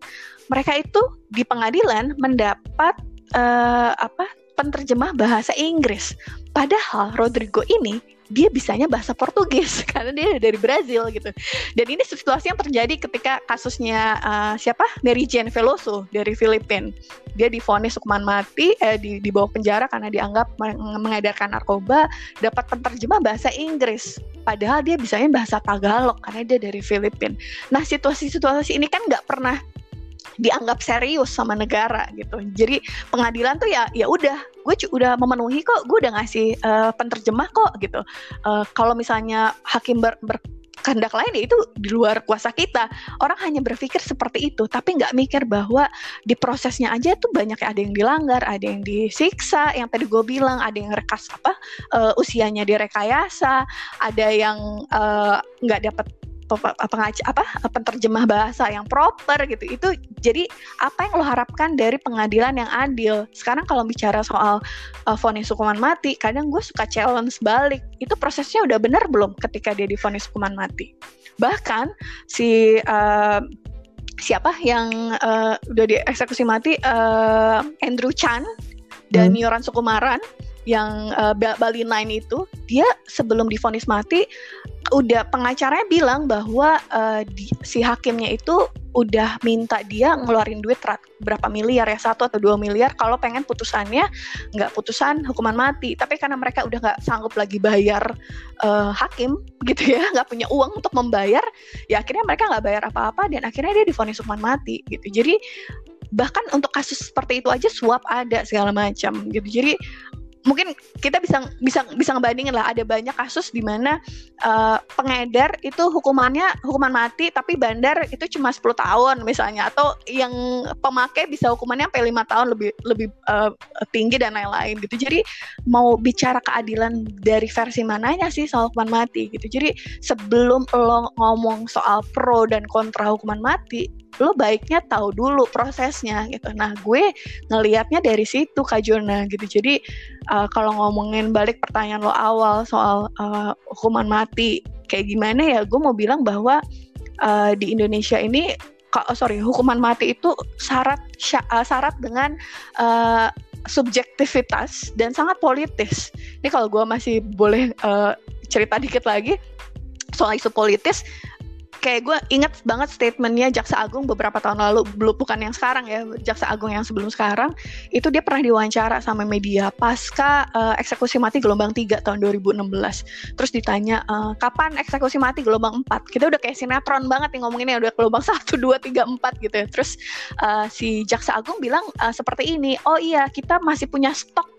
Mereka itu di pengadilan mendapat uh, apa penerjemah bahasa Inggris. Padahal Rodrigo ini dia bisanya bahasa Portugis karena dia dari Brazil gitu. Dan ini situasi yang terjadi ketika kasusnya uh, siapa? Mary Jane Veloso dari Filipina. Dia divonis hukuman mati, eh, di dibawa penjara karena dianggap mengedarkan narkoba, dapat penerjemah bahasa Inggris. Padahal dia bisanya bahasa Tagalog karena dia dari Filipina. Nah, situasi-situasi ini kan nggak pernah dianggap serius sama negara gitu. Jadi pengadilan tuh ya ya udah, gue c- udah memenuhi kok, gue udah ngasih uh, penerjemah kok gitu. Uh, kalau misalnya hakim ber- berkehendak lain ya itu di luar kuasa kita. Orang hanya berpikir seperti itu, tapi nggak mikir bahwa di prosesnya aja tuh banyak, ada yang dilanggar, ada yang disiksa. Yang tadi gue bilang ada yang rekas apa uh, usianya direkayasa, ada yang nggak uh, dapat pengaca apa penerjemah bahasa yang proper gitu. Itu jadi apa yang lo harapkan dari pengadilan yang adil? Sekarang kalau bicara soal vonis uh, hukuman mati, kadang gue suka challenge balik, itu prosesnya udah benar belum ketika dia divonis hukuman mati? Bahkan si uh, siapa yang uh, udah dieksekusi mati, uh, Andrew Chan dan hmm. Yoran Sukumaran yang uh, Bali sembilan itu, dia sebelum divonis mati udah pengacaranya bilang bahwa uh, di, si hakimnya itu udah minta dia ngeluarin duit berapa miliar ya, satu atau dua miliar kalau pengen putusannya nggak putusan hukuman mati. Tapi karena mereka udah nggak sanggup lagi bayar uh, hakim gitu ya, nggak punya uang untuk membayar, ya akhirnya mereka nggak bayar apa-apa dan akhirnya dia divonis hukuman mati gitu. Jadi bahkan untuk kasus seperti itu aja suap ada segala macam gitu. Jadi mungkin kita bisa bisa bisa ngebandingin lah, ada banyak kasus di mana uh, pengedar itu hukumannya hukuman mati tapi bandar itu cuma sepuluh tahun misalnya, atau yang pemakai bisa hukumannya sampai lima tahun lebih lebih uh, tinggi dan lain-lain gitu. Jadi mau bicara keadilan dari versi mananya sih soal hukuman mati gitu. Jadi sebelum lo ngomong soal pro dan kontra hukuman mati, lo baiknya tahu dulu prosesnya gitu. Nah, gue ngelihatnya dari situ Kak Jona gitu. Jadi uh, kalau ngomongin balik pertanyaan lo awal soal uh, hukuman mati kayak gimana ya, gue mau bilang bahwa uh, di Indonesia ini oh, sorry hukuman mati itu syarat syarat dengan uh, subjektivitas dan sangat politis. Ini kalau gue masih boleh uh, cerita dikit lagi soal isu politis. Kayak gue inget banget statementnya Jaksa Agung beberapa tahun lalu, belum bukan yang sekarang ya, Jaksa Agung yang sebelum sekarang, itu dia pernah diwawancara sama media pasca uh, eksekusi mati gelombang tiga tahun dua ribu enam belas. Terus ditanya, uh, kapan eksekusi mati gelombang empat? Kita udah kayak sinetron banget nih ngomonginnya, udah gelombang satu, dua, tiga, empat gitu ya. Terus uh, si Jaksa Agung bilang uh, seperti ini, oh iya kita masih punya stok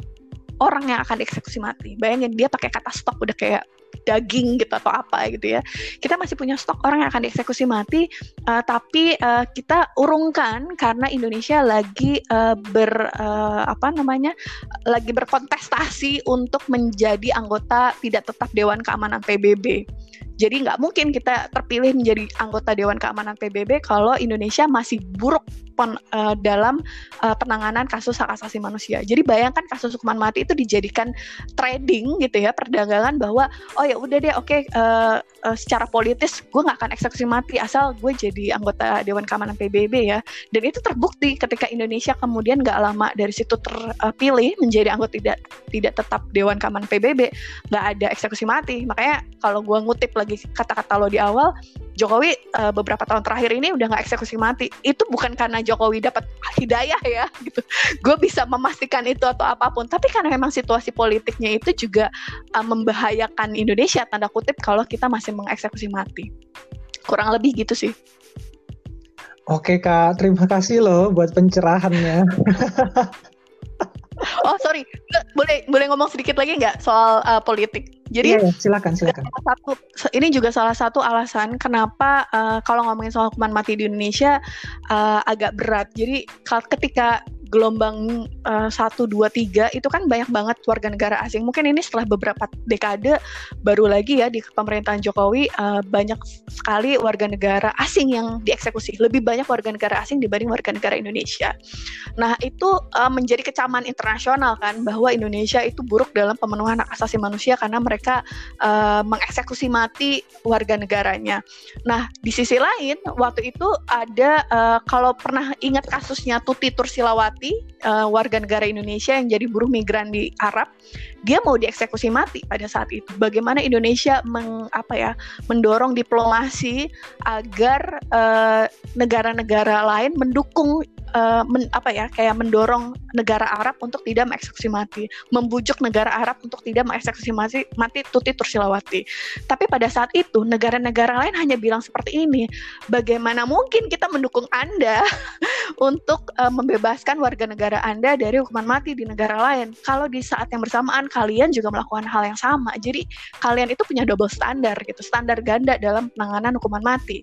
orang yang akan dieksekusi mati. Bayangin dia pakai kata stok, udah kayak daging gitu atau apa gitu ya. Kita masih punya stok orang yang akan dieksekusi mati, uh, tapi uh, kita urungkan karena Indonesia lagi uh, ber uh, apa namanya lagi berkontestasi untuk menjadi anggota tidak tetap Dewan Keamanan P B B. Jadi nggak mungkin kita terpilih menjadi anggota Dewan Keamanan P B B kalau Indonesia masih buruk pen, uh, dalam uh, penanganan kasus hak asasi manusia. Jadi bayangkan kasus hukuman mati itu dijadikan trading gitu ya, perdagangan, bahwa oh ya udah deh, oke okay, uh, uh, secara politis gue nggak akan eksekusi mati asal gue jadi anggota Dewan Keamanan P B B ya. Dan itu terbukti ketika Indonesia kemudian nggak lama dari situ terpilih menjadi anggota tidak tidak tetap Dewan Keamanan P B B, nggak ada eksekusi mati. Makanya kalau gue ngutip lagi kata-kata lo di awal, Jokowi uh, beberapa tahun terakhir ini udah nggak eksekusi mati. Itu bukan karena Jokowi dapat hidayah ya, gitu. Gue bisa memastikan itu atau apapun. Tapi karena memang situasi politiknya itu juga uh, membahayakan Indonesia, tanda kutip, kalau kita masih mengeksekusi mati. Kurang lebih gitu sih. Oke Kak, terima kasih loh buat pencerahannya. Oh sorry, boleh boleh ngomong sedikit lagi nggak soal uh, politik? Jadi yeah, silakan silakan. Satu, ini juga salah satu alasan kenapa uh, kalau ngomongin soal hukuman mati di Indonesia uh, agak berat. Jadi ketika gelombang uh, satu, dua, tiga itu kan banyak banget warga negara asing. Mungkin ini setelah beberapa dekade baru lagi ya di pemerintahan Jokowi uh, banyak sekali warga negara asing yang dieksekusi. Lebih banyak warga negara asing dibanding warga negara Indonesia. Nah itu uh, menjadi kecaman internasional kan, bahwa Indonesia itu buruk dalam pemenuhan hak asasi manusia karena mereka uh, mengeksekusi mati warga negaranya. Nah di sisi lain waktu itu ada uh, kalau pernah ingat kasusnya Tuti Tursilawati, warga negara Indonesia yang jadi buruh migran di Arab, dia mau dieksekusi mati pada saat itu. Bagaimana Indonesia meng, apa ya, mendorong diplomasi agar uh, negara-negara lain mendukung uh, men, apa ya, kayak mendorong negara Arab untuk tidak mengeksekusi mati, membujuk negara Arab untuk tidak mengeksekusi mati, mati Tuti Tursilawati. Tapi pada saat itu negara-negara lain hanya bilang seperti ini, bagaimana mungkin kita mendukung Anda untuk uh, membebaskan warga warga negara Anda dari hukuman mati di negara lain, kalau di saat yang bersamaan kalian juga melakukan hal yang sama. Jadi kalian itu punya double standar gitu, standar ganda dalam penanganan hukuman mati.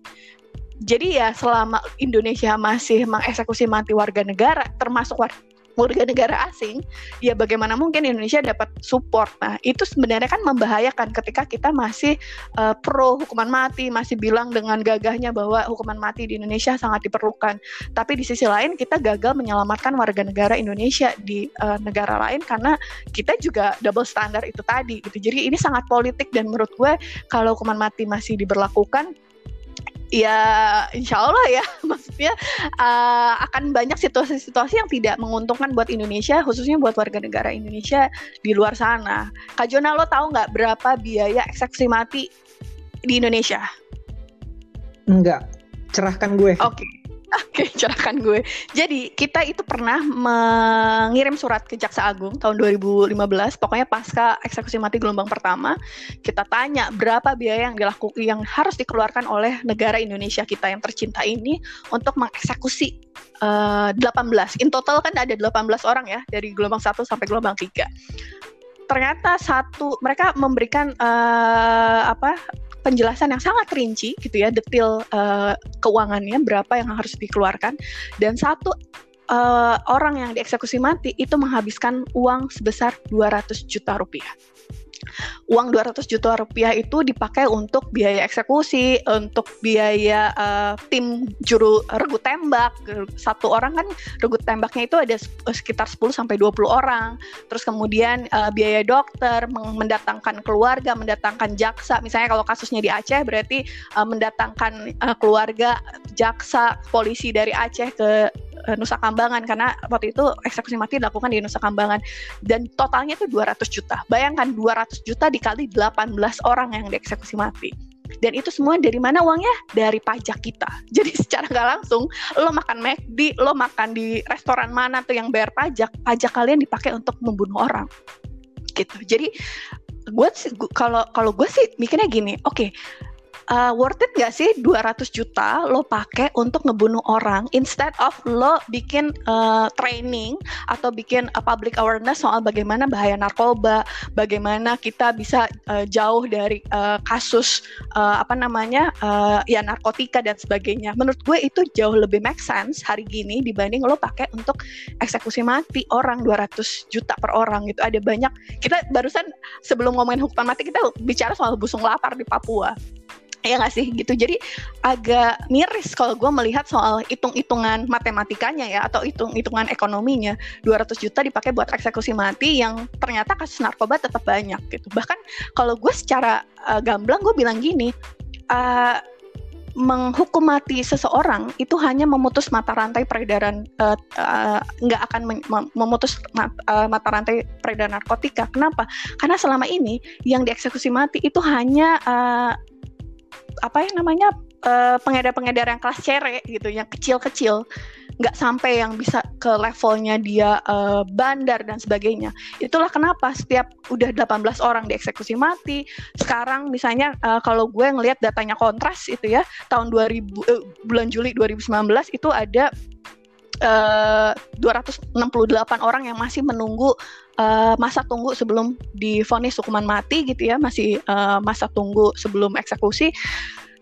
Jadi ya selama Indonesia masih mengeksekusi mati warga negara, termasuk warga warga negara asing, ya bagaimana mungkin Indonesia dapat support. Nah itu sebenarnya kan membahayakan ketika kita masih uh, pro hukuman mati, masih bilang dengan gagahnya bahwa hukuman mati di Indonesia sangat diperlukan, tapi di sisi lain kita gagal menyelamatkan warga negara Indonesia di uh, negara lain karena kita juga double standar itu tadi gitu. Jadi ini sangat politik, dan menurut gue kalau hukuman mati masih diberlakukan, ya insya Allah ya, maksudnya uh, akan banyak situasi-situasi yang tidak menguntungkan buat Indonesia, khususnya buat warga negara Indonesia di luar sana. Kak Jona, lo tahu nggak berapa biaya eksekusi mati di Indonesia? Enggak, cerahkan gue. Oke, okay. Oke, okay, cerahkan gue. Jadi kita itu pernah mengirim surat ke Kejaksaan Agung tahun dua ribu lima belas, pokoknya pasca eksekusi mati gelombang pertama, kita tanya berapa biaya yang dilaku, yang harus dikeluarkan oleh negara Indonesia kita yang tercinta ini untuk mengeksekusi uh, delapan belas. In total kan ada delapan belas orang ya, dari gelombang satu sampai gelombang tiga. Ternyata satu, mereka memberikan uh, apa penjelasan yang sangat rinci gitu ya, detail uh, keuangannya berapa yang harus dikeluarkan, dan satu uh, orang yang dieksekusi mati itu menghabiskan uang sebesar dua ratus juta rupiah. Uang dua ratus juta rupiah itu dipakai untuk biaya eksekusi, untuk biaya uh, tim juru regu tembak. Satu orang kan regu tembaknya itu ada sekitar sepuluh sampai dua puluh orang. Terus kemudian uh, biaya dokter, mendatangkan keluarga, mendatangkan jaksa. Misalnya kalau kasusnya di Aceh, berarti uh, mendatangkan uh, keluarga, jaksa, polisi dari Aceh ke Nusa Kambangan, karena waktu itu eksekusi mati dilakukan di Nusa Kambangan, dan totalnya itu dua ratus juta. Bayangkan dua ratus juta dikali delapan belas orang yang dieksekusi mati. Dan itu semua dari mana uangnya? Dari pajak kita. Jadi secara nggak langsung, lo makan McD, lo makan di restoran mana tuh yang bayar pajak, pajak kalian dipakai untuk membunuh orang. Gitu. Jadi gue kalau kalau gue sih mikirnya gini, oke. Okay, Uh, worth it gak sih dua ratus juta lo pakai untuk ngebunuh orang, instead of lo bikin uh, training atau bikin uh, public awareness soal bagaimana bahaya narkoba, bagaimana kita bisa uh, jauh dari uh, kasus uh, apa namanya uh, ya narkotika dan sebagainya. Menurut gue itu jauh lebih make sense hari gini dibanding lo pakai untuk eksekusi mati orang dua ratus juta per orang gitu. Ada banyak, kita barusan sebelum ngomongin hukuman mati kita bicara soal busung lapar di Papua. ya nggak sih gitu. Jadi agak miris kalau gue melihat soal hitung-hitungan matematikanya ya, atau hitung-hitungan ekonominya. dua ratus juta dipakai buat eksekusi mati yang ternyata kasus narkoba tetap banyak gitu. Bahkan kalau gue secara uh, gamblang gue bilang gini, uh, menghukum mati seseorang itu hanya memutus mata rantai peredaran, uh, uh, nggak akan mem- memutus mat- uh, mata rantai peredaran narkotika. Kenapa? Karena selama ini yang dieksekusi mati itu hanya uh, apa ya namanya uh, pengedar-pengedar yang kelas cere gitu, yang kecil-kecil, nggak sampai yang bisa ke levelnya dia uh, bandar dan sebagainya. Itulah kenapa setiap udah delapan belas orang dieksekusi mati. Sekarang misalnya uh, kalau gue ngelihat datanya Kontras itu ya, tahun dua ribu uh, bulan Juli dua ribu sembilan belas itu ada uh, dua ratus enam puluh delapan orang yang masih menunggu Uh, masa tunggu sebelum divonis hukuman mati gitu ya, masih uh, masa tunggu sebelum eksekusi.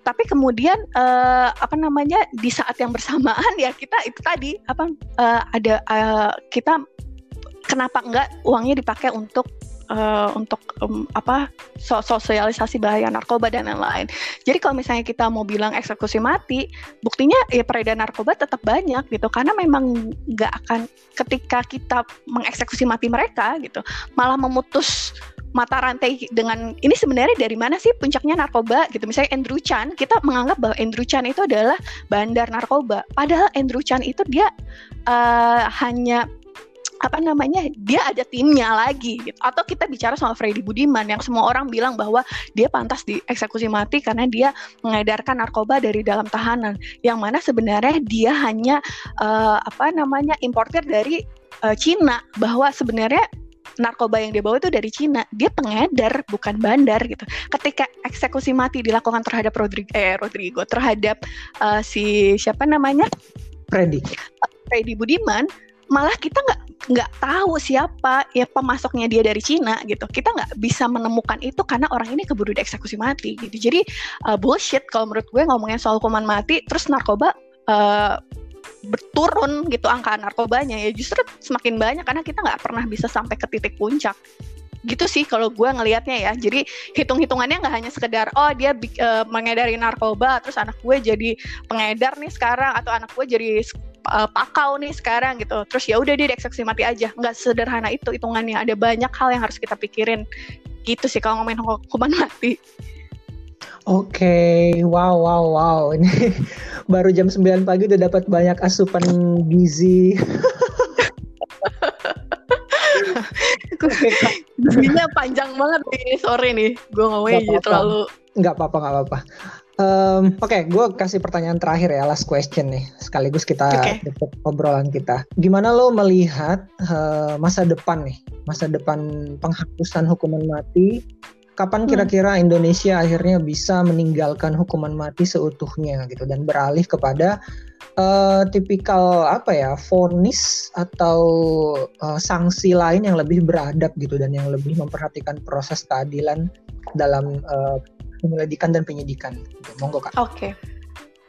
Tapi kemudian uh, apa namanya di saat yang bersamaan ya kita itu tadi apa uh, ada uh, kita kenapa enggak uangnya dipakai untuk Uh, untuk um, apa sosialisasi bahaya narkoba dan lain-lain. Jadi kalau misalnya kita mau bilang eksekusi mati, buktinya ya peredaran narkoba tetap banyak gitu, karena memang nggak akan ketika kita mengeksekusi mati mereka gitu, malah memutus mata rantai dengan ini sebenarnya dari mana sih puncaknya narkoba gitu. Misalnya Andrew Chan, kita menganggap bahwa Andrew Chan itu adalah bandar narkoba, padahal Andrew Chan itu dia uh, hanya apa namanya dia ada timnya lagi gitu. Atau kita bicara soal Freddy Budiman yang semua orang bilang bahwa dia pantas dieksekusi mati karena dia mengedarkan narkoba dari dalam tahanan, yang mana sebenarnya dia hanya uh, apa namanya importer dari uh, Cina, bahwa sebenarnya narkoba yang dia bawa itu dari Cina, dia pengedar bukan bandar gitu. Ketika eksekusi mati dilakukan terhadap Rodrigo, eh, Rodrigo terhadap uh, si siapa namanya Freddy Freddy Budiman, malah kita nggak nggak tahu siapa ya pemasoknya dia dari Cina gitu. Kita nggak bisa menemukan itu karena orang ini keburu dieksekusi mati gitu. Jadi uh, bullshit kalau menurut gue ngomongin soal hukuman mati terus narkoba uh, berturun gitu angka narkobanya, ya justru semakin banyak karena kita nggak pernah bisa sampai ke titik puncak gitu sih kalau gue ngelihatnya ya. Jadi hitung-hitungannya nggak hanya sekedar oh dia uh, mengedari narkoba terus anak gue jadi pengedar nih sekarang, atau anak gue jadi Uh, pakau nih sekarang gitu, terus ya udah dia dieksekusi mati aja. Nggak sederhana itu hitungannya, ada banyak hal yang harus kita pikirin gitu sih kalau ngomongin hukuman mati. Oke, okay. wow wow wow ini baru jam sembilan pagi udah dapat banyak asupan gizi. Gizinya panjang banget nih sore nih gue ngomongnya jadi terlalu. Nggak apa-apa nggak apa-apa. Um, Oke, okay, gue kasih pertanyaan terakhir ya, last question nih. Sekaligus kita tutup okay. obrolan kita. Gimana lo melihat uh, masa depan nih, masa depan penghapusan hukuman mati? Kapan hmm. kira-kira Indonesia akhirnya bisa meninggalkan hukuman mati seutuhnya gitu dan beralih kepada uh, tipikal apa ya, vonis atau uh, sanksi lain yang lebih beradab gitu dan yang lebih memperhatikan proses keadilan dalam uh, penyelidikan dan penyidikan. Monggo Kak. Oke, okay. oke.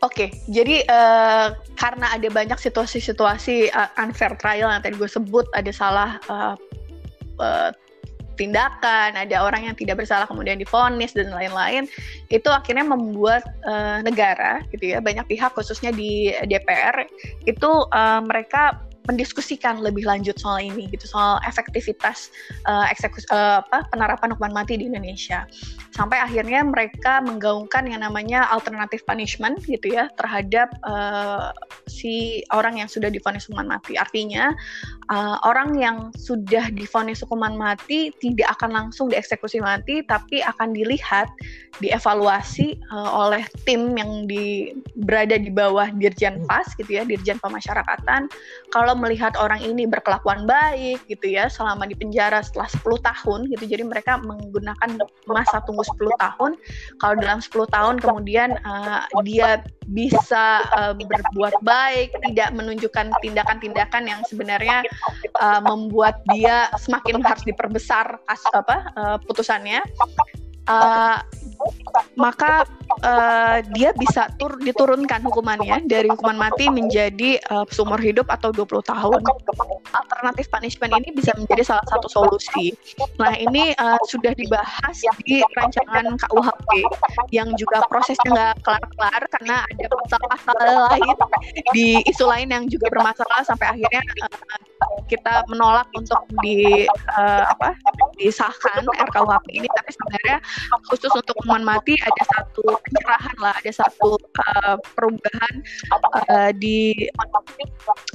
Okay. Jadi uh, karena ada banyak situasi-situasi uh, unfair trial yang tadi gue sebut, ada salah uh, uh, tindakan, ada orang yang tidak bersalah kemudian divonis dan lain-lain, itu akhirnya membuat uh, negara, gitu ya, banyak pihak khususnya di D P R itu uh, mereka mendiskusikan lebih lanjut soal ini gitu, soal efektivitas uh, eksekus, uh, apa, penerapan hukuman mati di Indonesia, sampai akhirnya mereka menggaungkan yang namanya alternative punishment gitu ya terhadap uh, si orang yang sudah divonis hukuman mati. Artinya uh, orang yang sudah divonis hukuman mati tidak akan langsung dieksekusi mati, tapi akan dilihat, dievaluasi uh, oleh tim yang di, berada di bawah Dirjen P A S gitu ya, Dirjen Pemasyarakatan. Kalau melihat orang ini berkelakuan baik gitu ya selama di penjara setelah sepuluh tahun gitu, jadi mereka menggunakan masa tunggu sepuluh tahun. Kalau dalam sepuluh tahun kemudian uh, dia bisa uh, berbuat baik, tidak menunjukkan tindakan-tindakan yang sebenarnya uh, membuat dia semakin harus diperbesar as, apa, uh, putusannya, uh, maka uh, dia bisa tur- diturunkan hukumannya dari hukuman mati menjadi uh, seumur hidup atau dua puluh tahun. Alternatif punishment ini bisa menjadi salah satu solusi. Nah, ini uh, sudah dibahas di rancangan K U H P yang juga prosesnya nggak kelar-kelar karena ada pasal-pasal lain di isu lain yang juga bermasalah sampai akhirnya uh, kita menolak untuk di uh, apa disahkan R K U H P ini. Tapi sebenarnya khusus untuk hukuman mati ada satu pencerahan lah, ada satu uh, perubahan uh, di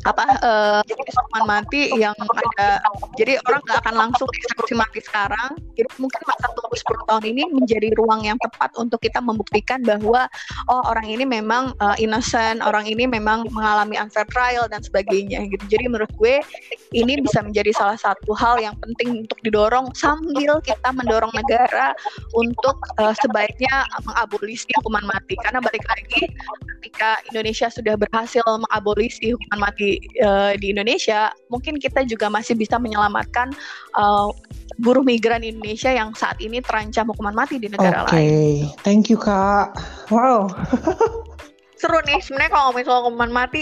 apa uh, hukuman mati yang ada. Jadi orang nggak akan langsung eksekusi mati sekarang. Jadi mungkin masa tunggu sepuluh tahun ini menjadi ruang yang tepat untuk kita membuktikan bahwa oh orang ini memang uh, innocent, orang ini memang mengalami unfair trial dan sebagainya gitu. Jadi menurut gue ini bisa menjadi salah satu hal yang penting untuk didorong sambil kita mendorong negara untuk uh, sebaiknya mengabolisi hukuman mati. Karena balik lagi ketika Indonesia sudah berhasil mengabolisi hukuman mati uh, di Indonesia, mungkin kita juga masih bisa menyelamatkan uh, buruh migran Indonesia yang saat ini terancam hukuman mati di negara okay. lain. Oke, thank you Kak. Wow. Seru nih sebenarnya kalau ngomongin soal hukuman mati,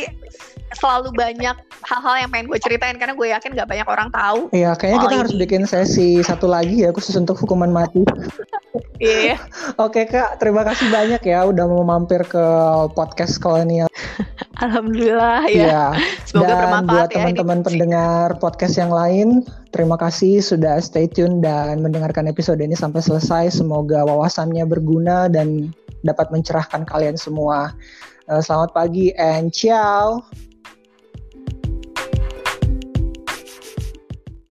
selalu banyak hal-hal yang pengen gue ceritain karena gue yakin gak banyak orang tahu. Iya, kayaknya kita ini. harus bikin sesi satu lagi ya khusus untuk hukuman mati. Iya. Oke Kak, terima kasih banyak ya udah mau mampir ke podcast Kolonial. Alhamdulillah ya. ya. Semoga bermanfaat ya. Dan buat teman-teman pendengar podcast yang lain, terima kasih sudah stay tune dan mendengarkan episode ini sampai selesai. Semoga wawasannya berguna dan dapat mencerahkan kalian semua. Selamat pagi and ciao.